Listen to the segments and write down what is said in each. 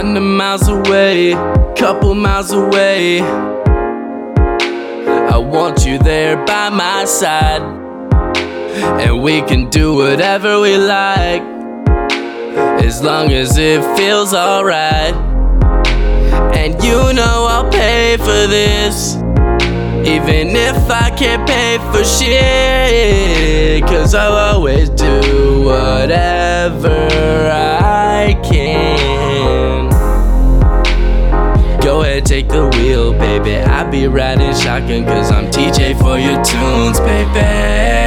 100 miles away, couple miles away. I want you there by my side, and we can do whatever we like, as long as it feels alright. And you know I'll pay for this, even if I can't pay for shit, 'cause I'll always do whatever I can. Go ahead, take the wheel, baby, I be riding shotgun, 'cause I'm TJ for your tunes, baby.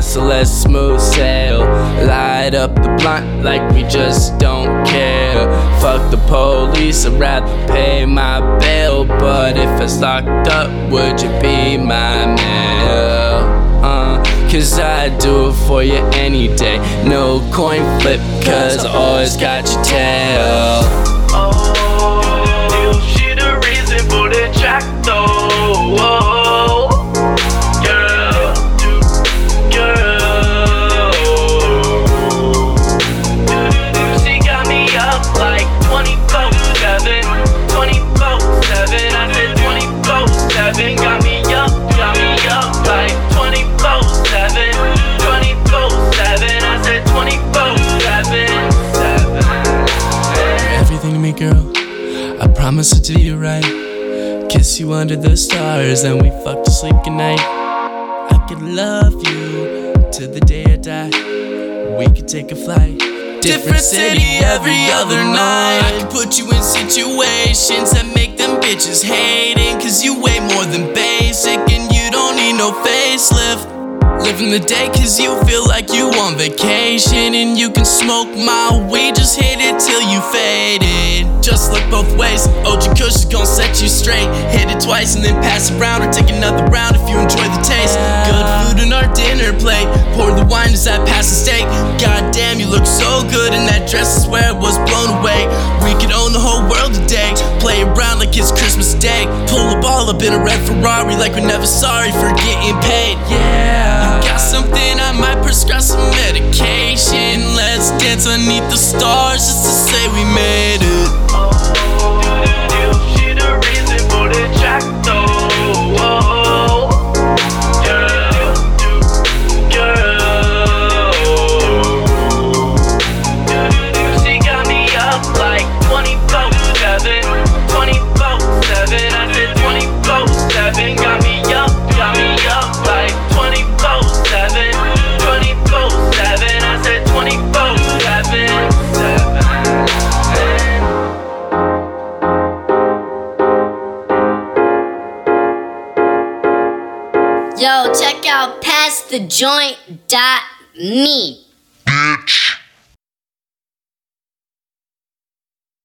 So let's smooth sail, light up the blunt like we just don't care. Fuck the police, I'd rather pay my bail, but if it's locked up, would you be my man? 'Cause I'd do it for you any day. No coin flip, 'cause I always got your tail. Oh, she the reason for the track though. Whoa. Girl, I promise I'll do you right. Kiss you under the stars, then we fuck to sleep goodnight. I could love you till the day I die. We could take a flight, different city every other night. I could put you in situations that make them bitches hating, 'cause you way more than basic and you don't need no facelift. Living the day 'cause you feel like you on vacation, and you can smoke my weed, just hit it till you faded. Just look both ways, OG Kush is gon' set you straight. Hit it twice and then pass it round, or take another round if you enjoy the taste. Good food in our dinner plate, pour the wine as I pass the steak. Goddamn, you look so good in that dress, I swear I was blown away. We could own the whole world today, play around like it's Christmas Day. Pull a ball up in a red Ferrari like we're never sorry for getting paid, yeah. Got something, I might prescribe some medication. Let's dance underneath the stars just to say we made it. Oh, she the reason for the track though. Oh, girl, she got me up like 24/7, 24/7. I said 24/7, got me up, got me up like 24/7, 24/7. I said 24/7. Yo, check out PassTheJoint.me.